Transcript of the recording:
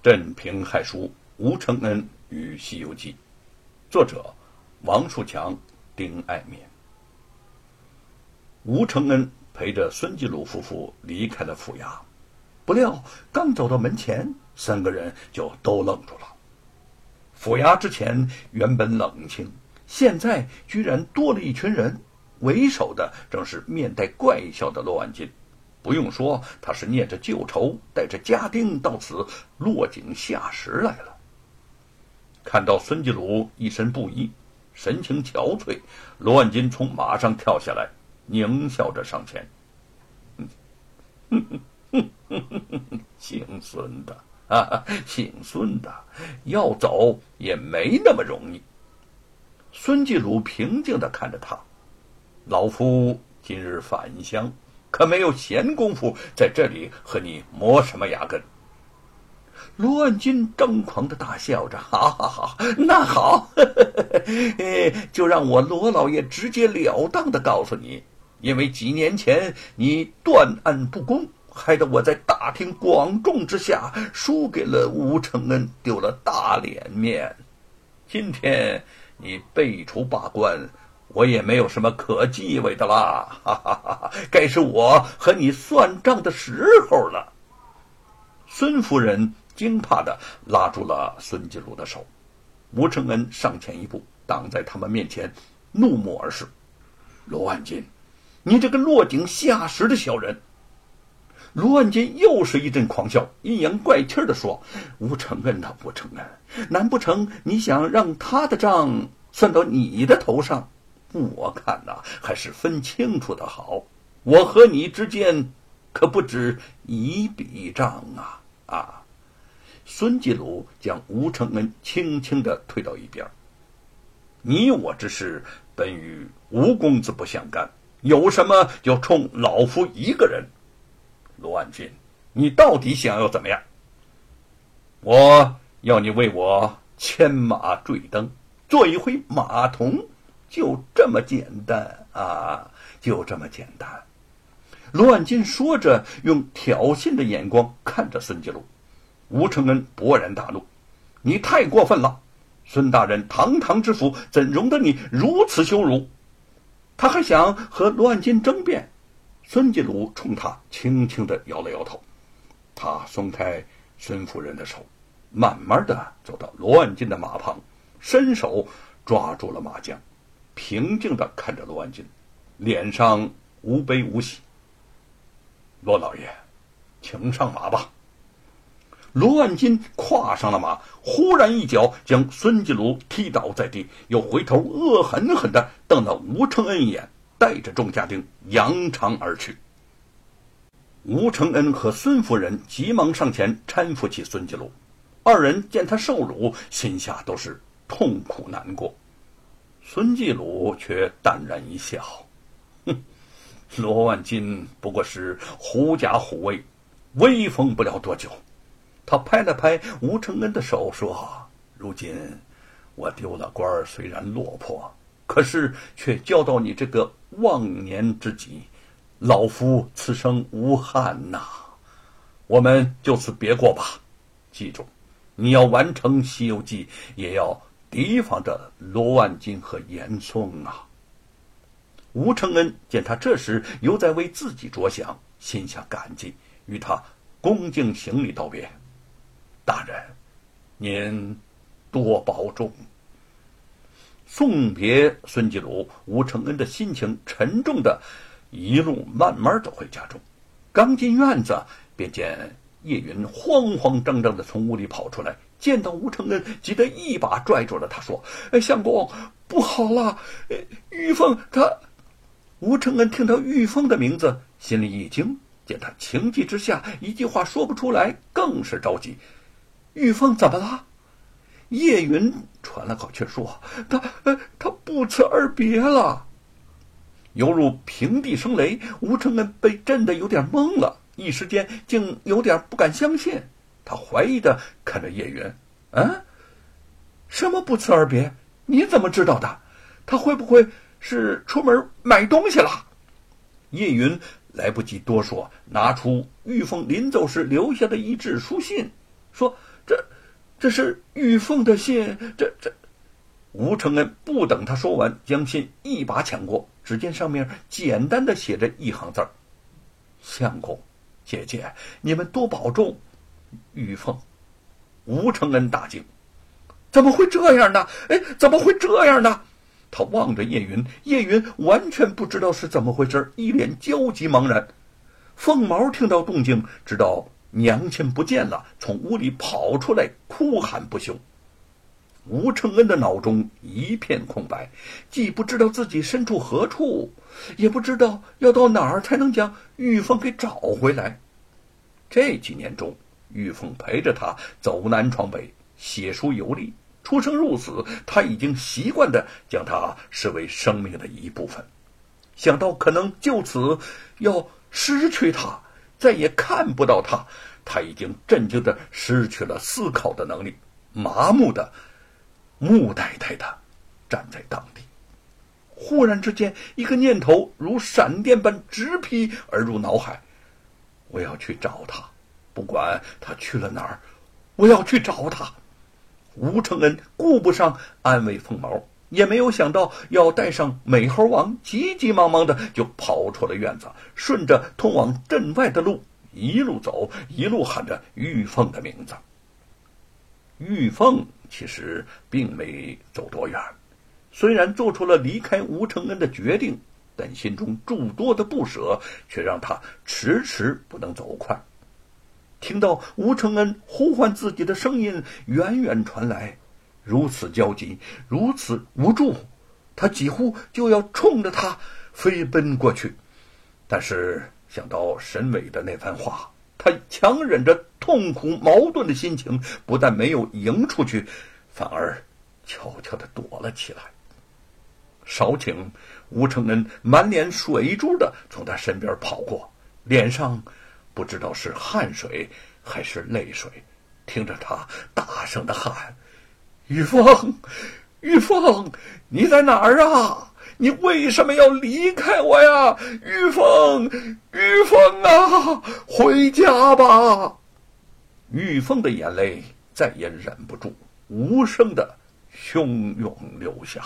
镇平海书吴承恩与西游记，作者王树强、丁爱民。吴承恩陪着孙继鲁夫妇离开了府衙，不料刚走到门前，三个人就都愣住了。府衙之前原本冷清，现在居然多了一群人，为首的正是面带怪笑的罗万金。不用说，他是念着旧仇，带着家丁到此落井下石来了。看到孙继鲁一身布衣，神情憔悴，罗万金从马上跳下来，狞笑着上前：“姓孙的啊，姓孙的，要走也没那么容易。”孙继鲁平静地看着他：“老夫今日返乡，可没有闲工夫在这里和你磨什么牙根。”罗万金张狂地大笑着：“好好好，那好，就让我罗老爷直截了当地告诉你，因为几年前你断案不公，害得我在大庭广众之下输给了吴承恩，丢了大脸面。今天你被除罢官，我也没有什么可忌讳的啦，哈哈哈！该是我和你算账的时候了。”孙夫人惊怕地拉住了孙继鲁的手，吴承恩上前一步，挡在他们面前，怒目而视：“罗万金，你这个落井下石的小人！”罗万金又是一阵狂笑，阴阳怪气地说：“吴承恩啊，吴承恩，难不成你想让他的账算到你的头上？我看呐，还是分清楚的好。我和你之间可不止一笔账啊！”孙继鲁将吴承恩轻轻地推到一边：“你我之事本与吴公子不相干，有什么就冲老夫一个人。罗万金，你到底想要怎么样？我要你为我牵马坠灯，做一回马童，就这么简单啊，就这么简单。”罗万金说着，用挑衅的眼光看着孙继鲁。吴承恩勃然大怒：“你太过分了！孙大人堂堂知府，怎容得你如此羞辱？”他还想和罗万金争辩，孙继鲁冲他轻轻地摇了摇头。他松开孙夫人的手，慢慢地走到罗万金的马旁，伸手抓住了马缰，平静地看着罗万金，脸上无悲无喜：“罗老爷，请上马吧。”罗万金跨上了马，忽然一脚将孙继鲁踢倒在地，又回头恶狠狠地瞪了吴承恩一眼，带着众家丁扬长而去。吴承恩和孙夫人急忙上前搀扶起孙继鲁，二人见他受辱，心下都是痛苦难过。孙继鲁却淡然一笑：“哼，罗万金不过是狐假虎威，威风不了多久。”他拍了拍吴承恩的手说：“如今我丢了官，虽然落魄，可是却交到你这个忘年之己，老夫此生无憾呐。我们就此别过吧。记住，你要完成《西游记》，也要提防着罗万金和严嵩啊。”吴承恩见他这时犹在为自己着想，心下感激，与他恭敬行礼道别：“大人，您多保重。”送别孙继鲁，吴承恩的心情沉重的一路慢慢走回家中。刚进院子，便见叶云慌慌张张的从屋里跑出来，见到吴承恩，急得一把拽住了他，说：“相公，不好了！玉凤他……”吴承恩听到玉凤的名字，心里一惊，见他情急之下一句话说不出来，更是着急：“玉凤怎么了？”叶云喘了口气说：“他不辞而别了。”犹如平地生雷，吴承恩被震得有点懵了，一时间竟有点不敢相信。他怀疑地看着叶云：“啊，什么不辞而别？你怎么知道的？他会不会是出门买东西了？”叶云来不及多说，拿出玉凤临走时留下的一纸书信，说这是玉凤的信，这。吴承恩不等他说完，将信一把抢过，只见上面简单的写着一行字儿：“相公，姐姐，你们多保重。”玉凤。吴承恩大惊：“怎么会这样呢？哎，怎么会这样呢？”他望着叶云，叶云完全不知道是怎么回事，一脸焦急茫然。凤毛听到动静，知道娘亲不见了，从屋里跑出来，哭喊不休。吴承恩的脑中一片空白，既不知道自己身处何处，也不知道要到哪儿才能将玉凤给找回来。这几年中，玉凤陪着他走南闯北，写书游历，出生入死，他已经习惯地将它视为生命的一部分。想到可能就此要失去它，再也看不到它，他已经震惊地失去了思考的能力，麻木地木呆呆地站在当地。忽然之间，一个念头如闪电般直劈而入脑海：我要去找他，不管他去了哪儿，我要去找他。吴承恩顾不上安慰凤毛，也没有想到要带上美猴王，急急忙忙的就跑出了院子，顺着通往镇外的路一路走，一路喊着玉凤的名字。玉凤其实并没走多远，虽然做出了离开吴承恩的决定，但心中诸多的不舍却让他迟迟不能走快。听到吴承恩呼唤自己的声音远远传来，如此焦急，如此无助，他几乎就要冲着他飞奔过去。但是想到沈伟的那番话，他强忍着痛苦矛盾的心情，不但没有迎出去，反而悄悄地躲了起来。少顷，吴承恩满脸水珠地从他身边跑过，脸上不知道是汗水还是泪水，听着他大声地喊：玉凤，玉凤，你在哪儿啊？你为什么要离开我呀？玉凤，玉凤啊，回家吧。玉凤的眼泪再也忍不住，无声地汹涌流下。